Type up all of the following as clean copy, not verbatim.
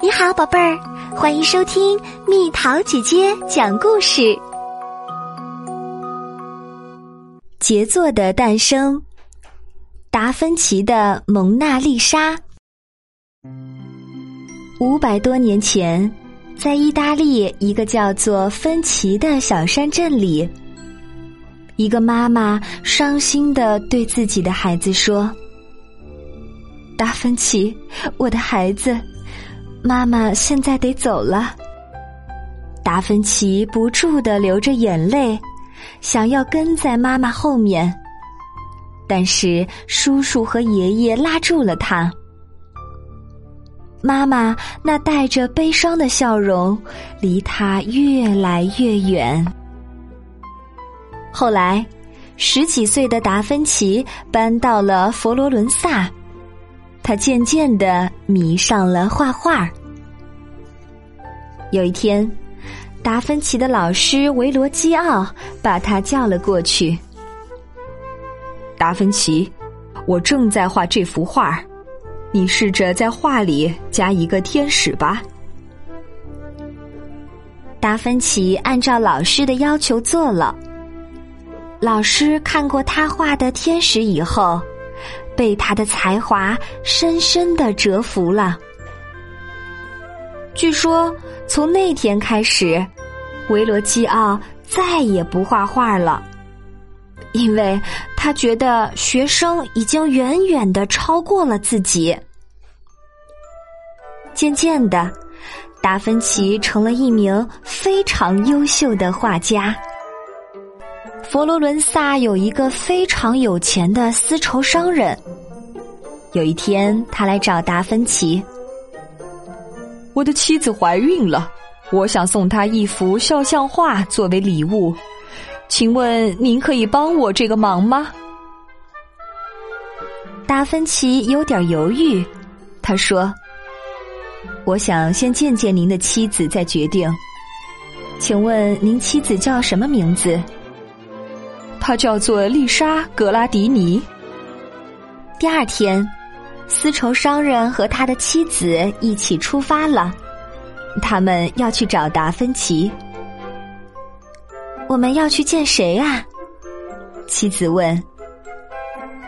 你好，宝贝儿，欢迎收听蜜桃姐姐讲故事。杰作的诞生，达芬奇的蒙娜丽莎。500多年前，在意大利一个叫做芬奇的小山镇里，一个妈妈伤心地对自己的孩子说：达芬奇，我的孩子，妈妈现在得走了。达芬奇不住地流着眼泪，想要跟在妈妈后面，但是叔叔和爷爷拉住了他。妈妈那带着悲伤的笑容离他越来越远。后来，10几岁的达芬奇搬到了佛罗伦萨，他渐渐地迷上了画画。有一天，达芬奇的老师维罗基奥把他叫了过去。达芬奇，我正在画这幅画，你试着在画里加一个天使吧。达芬奇按照老师的要求做了。老师看过他画的天使以后，被他的才华深深地折服了。据说从那天开始，维罗基奥再也不画画了，因为他觉得学生已经远远地超过了自己。渐渐的，达芬奇成了一名非常优秀的画家。佛罗伦萨有一个非常有钱的丝绸商人，有一天他来找达芬奇：我的妻子怀孕了，我想送她一幅肖像画作为礼物，请问您可以帮我这个忙吗？达芬奇有点犹豫，他说：我想先见见您的妻子再决定，请问您妻子叫什么名字？她叫做丽莎·格拉迪尼。第二天，丝绸商人和他的妻子一起出发了，他们要去找达芬奇。我们要去见谁啊？妻子问。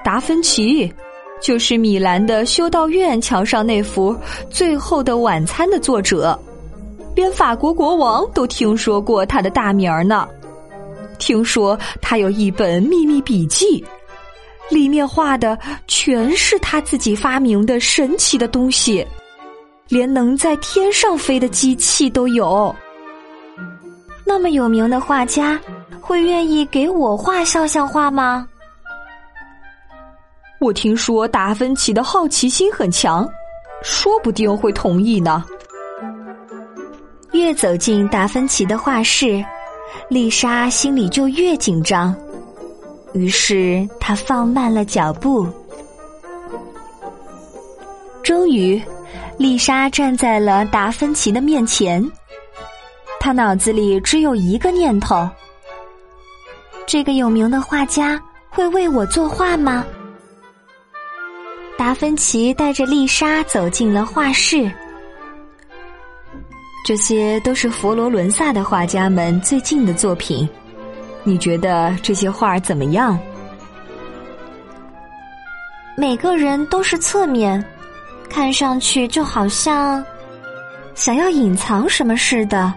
达芬奇，就是米兰的修道院墙上那幅《最后的晚餐》的作者，连法国国王都听说过他的大名呢。听说他有一本秘密笔记，里面画的全是他自己发明的神奇的东西，连能在天上飞的机器都有。那么有名的画家，会愿意给我画肖像画吗？我听说达芬奇的好奇心很强，说不定会同意呢。越走进达芬奇的画室，丽莎心里就越紧张，于是她放慢了脚步。终于，丽莎站在了达芬奇的面前，她脑子里只有一个念头：这个有名的画家会为我作画吗？达芬奇带着丽莎走进了画室。这些都是佛罗伦萨的画家们最近的作品，你觉得这些画怎么样？每个人都是侧面，看上去就好像想要隐藏什么似的。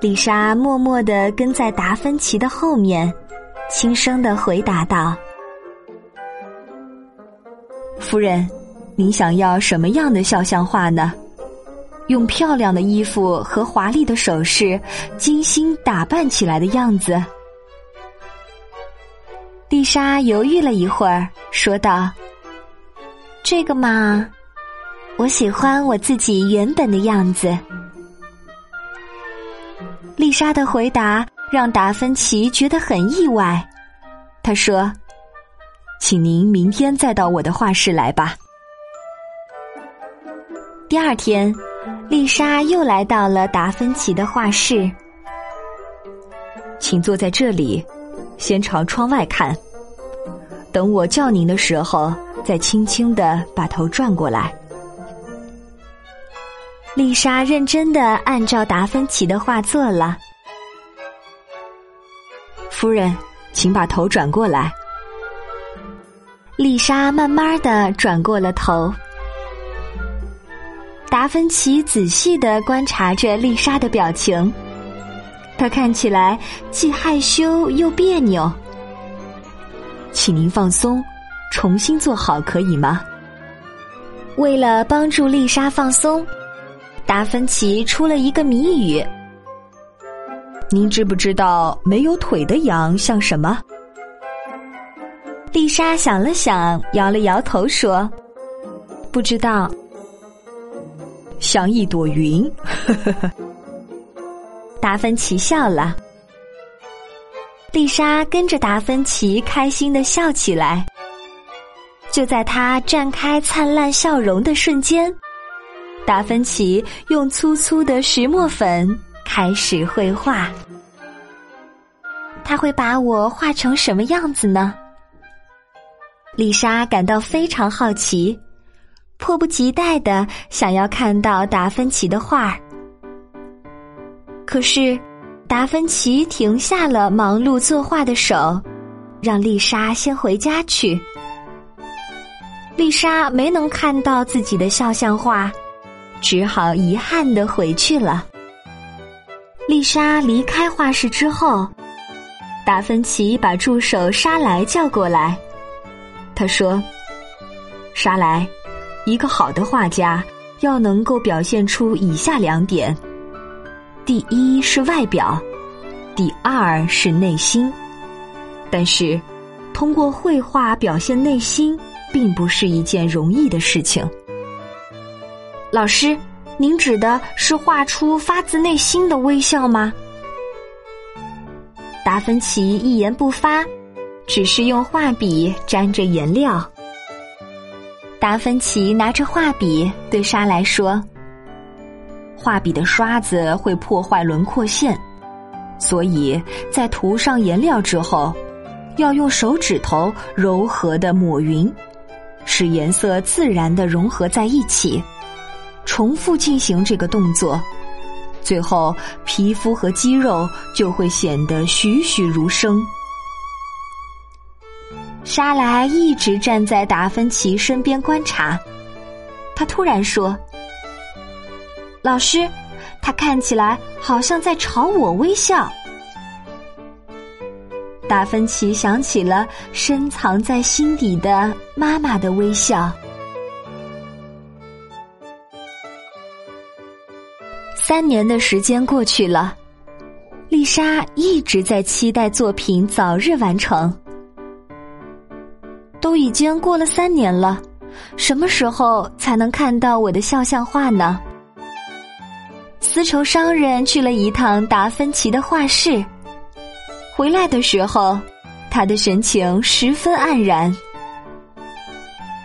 丽莎默默地跟在达芬奇的后面，轻声地回答道：夫人，您想要什么样的肖像画呢？用漂亮的衣服和华丽的首饰精心打扮起来的样子。丽莎犹豫了一会儿，说道：这个嘛，我喜欢我自己原本的样子。丽莎的回答让达芬奇觉得很意外，他说：请您明天再到我的画室来吧。第二天，丽莎又来到了达芬奇的画室。请坐在这里，先朝窗外看，等我叫您的时候再轻轻地把头转过来。丽莎认真地按照达芬奇的画做了。夫人，请把头转过来。丽莎慢慢地转过了头。达芬奇仔细地观察着丽莎的表情，她看起来既害羞又别扭。请您放松，重新做好可以吗？为了帮助丽莎放松，达芬奇出了一个谜语。您知不知道没有腿的羊像什么？丽莎想了想，摇了摇头说：不知道。像一朵云。达芬奇笑了。丽莎跟着达芬奇开心地笑起来。就在她绽开灿烂笑容的瞬间，达芬奇用粗粗的石墨粉开始绘画。他会把我画成什么样子呢？丽莎感到非常好奇，迫不及待地想要看到达芬奇的画儿。可是达芬奇停下了忙碌作画的手，让丽莎先回家去。丽莎没能看到自己的肖像画，只好遗憾地回去了。丽莎离开画室之后，达芬奇把助手莎莱叫过来。他说：莎莱，一个好的画家要能够表现出以下两点，第一是外表，第二是内心。但是通过绘画表现内心并不是一件容易的事情。老师，您指的是画出发自内心的微笑吗？达芬奇一言不发，只是用画笔沾着颜料。达芬奇拿着画笔对莎莱说：画笔的刷子会破坏轮廓线，所以在涂上颜料之后，要用手指头柔和地抹匀，使颜色自然地融合在一起。重复进行这个动作，最后皮肤和肌肉就会显得栩栩如生。莎莱一直站在达芬奇身边观察，他突然说：老师，他看起来好像在朝我微笑。达芬奇想起了深藏在心底的妈妈的微笑。3年的时间过去了，丽莎一直在期待作品早日完成。都已经过了3年了，什么时候才能看到我的肖像画呢？丝绸商人去了一趟达芬奇的画室，回来的时候，他的神情十分黯然。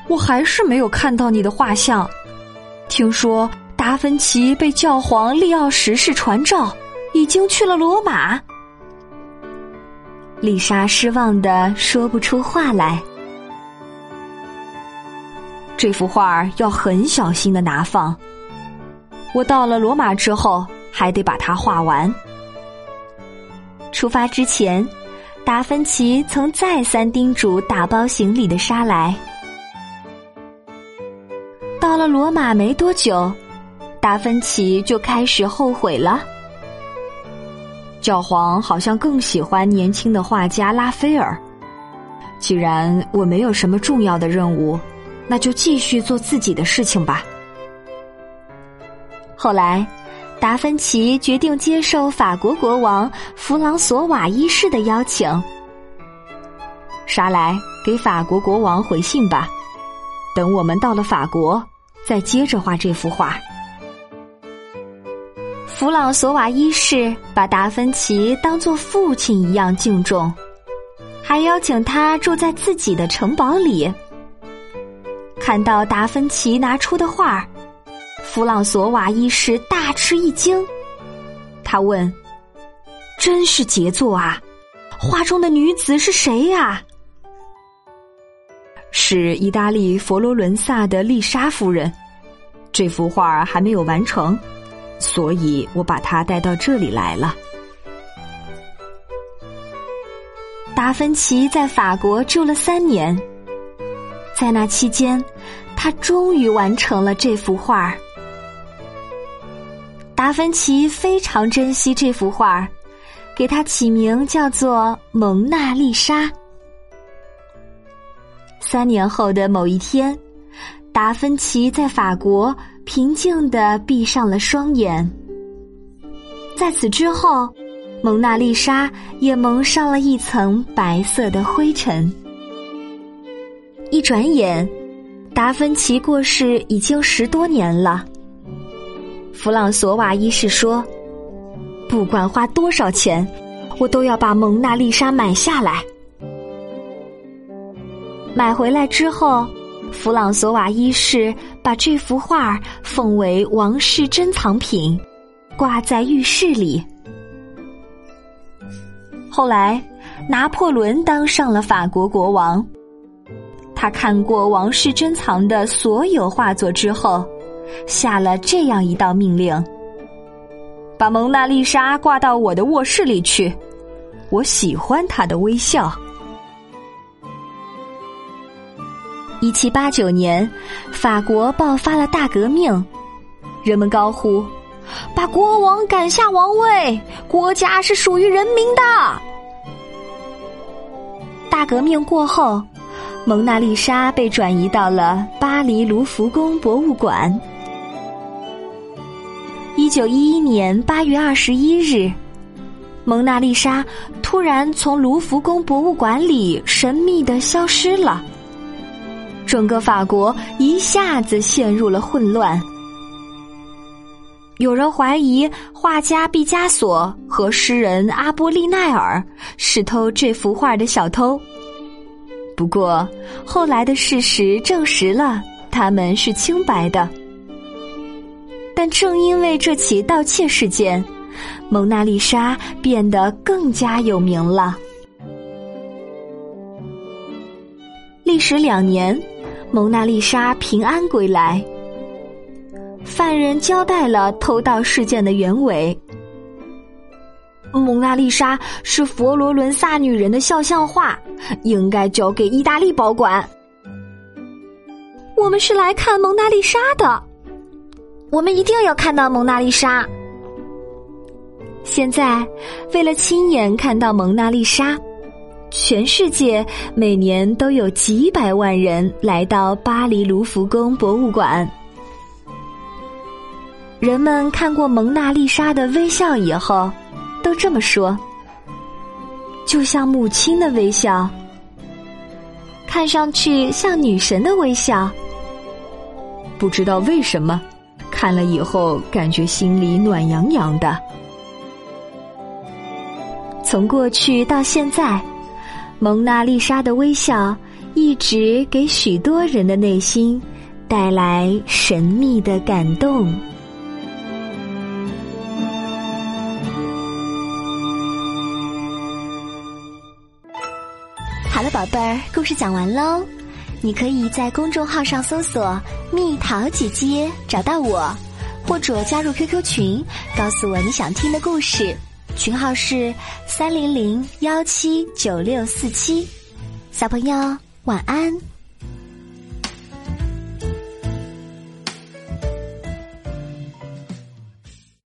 我还是没有看到你的画像，听说达芬奇被教皇利奥十世传召，已经去了罗马。丽莎失望地说不出话来。这幅画要很小心地拿放，我到了罗马之后还得把它画完。出发之前，达芬奇曾再三叮嘱打包行李的莎莱。到了罗马没多久，达芬奇就开始后悔了。教皇好像更喜欢年轻的画家拉斐尔。既然我没有什么重要的任务，那就继续做自己的事情吧。后来，达芬奇决定接受法国国王弗朗索瓦一世的邀请。莎莱，给法国国王回信吧，等我们到了法国，再接着画这幅画。弗朗索瓦一世把达芬奇当作父亲一样敬重，还邀请他住在自己的城堡里。看到达芬奇拿出的画，弗朗索瓦一世大吃一惊。他问：真是杰作啊，画中的女子是谁呀？是意大利佛罗伦萨的丽莎夫人，这幅画还没有完成，所以我把它带到这里来了。达芬奇在法国住了3年，在那期间，他终于完成了这幅画。达芬奇非常珍惜这幅画，给它起名叫做《蒙娜丽莎》。3年后的某一天，达芬奇在法国平静地闭上了双眼。在此之后，蒙娜丽莎也蒙上了一层白色的灰尘。一转眼，达芬奇过世已经10多年了。弗朗索瓦一世说，不管花多少钱，我都要把蒙娜丽莎买下来。买回来之后，弗朗索瓦一世把这幅画奉为王室珍藏品，挂在浴室里。后来，拿破仑当上了法国国王。他看过王室珍藏的所有画作之后，下了这样一道命令：把蒙娜丽莎挂到我的卧室里去，我喜欢她的微笑。1789年，法国爆发了大革命，人们高呼：“把国王赶下王位，国家是属于人民的。”大革命过后，蒙娜丽莎被转移到了巴黎卢浮宫博物馆。1911年8月21日，蒙娜丽莎突然从卢浮宫博物馆里神秘地消失了。整个法国一下子陷入了混乱，有人怀疑画家毕加索和诗人阿波利奈尔是偷这幅画的小偷，不过后来的事实证实了他们是清白的。但正因为这起盗窃事件，蒙娜丽莎变得更加有名了。历时2年，蒙娜丽莎平安归来。犯人交代了偷盗事件的原委。蒙娜丽莎是佛罗伦萨女人的肖像画，应该交给意大利保管。我们是来看蒙娜丽莎的，我们一定要看到蒙娜丽莎。现在，为了亲眼看到蒙娜丽莎，全世界每年都有几百万人来到巴黎卢浮宫博物馆。人们看过蒙娜丽莎的微笑以后，都这么说：就像母亲的微笑，看上去像女神的微笑。不知道为什么，看了以后感觉心里暖洋洋的。从过去到现在，蒙娜丽莎的微笑一直给许多人的内心带来神秘的感动。好了，宝贝儿，故事讲完喽。你可以在公众号上搜索“蜜桃姐姐”找到我，或者加入 QQ 群，告诉我你想听的故事。群号是300179647，小朋友晚安。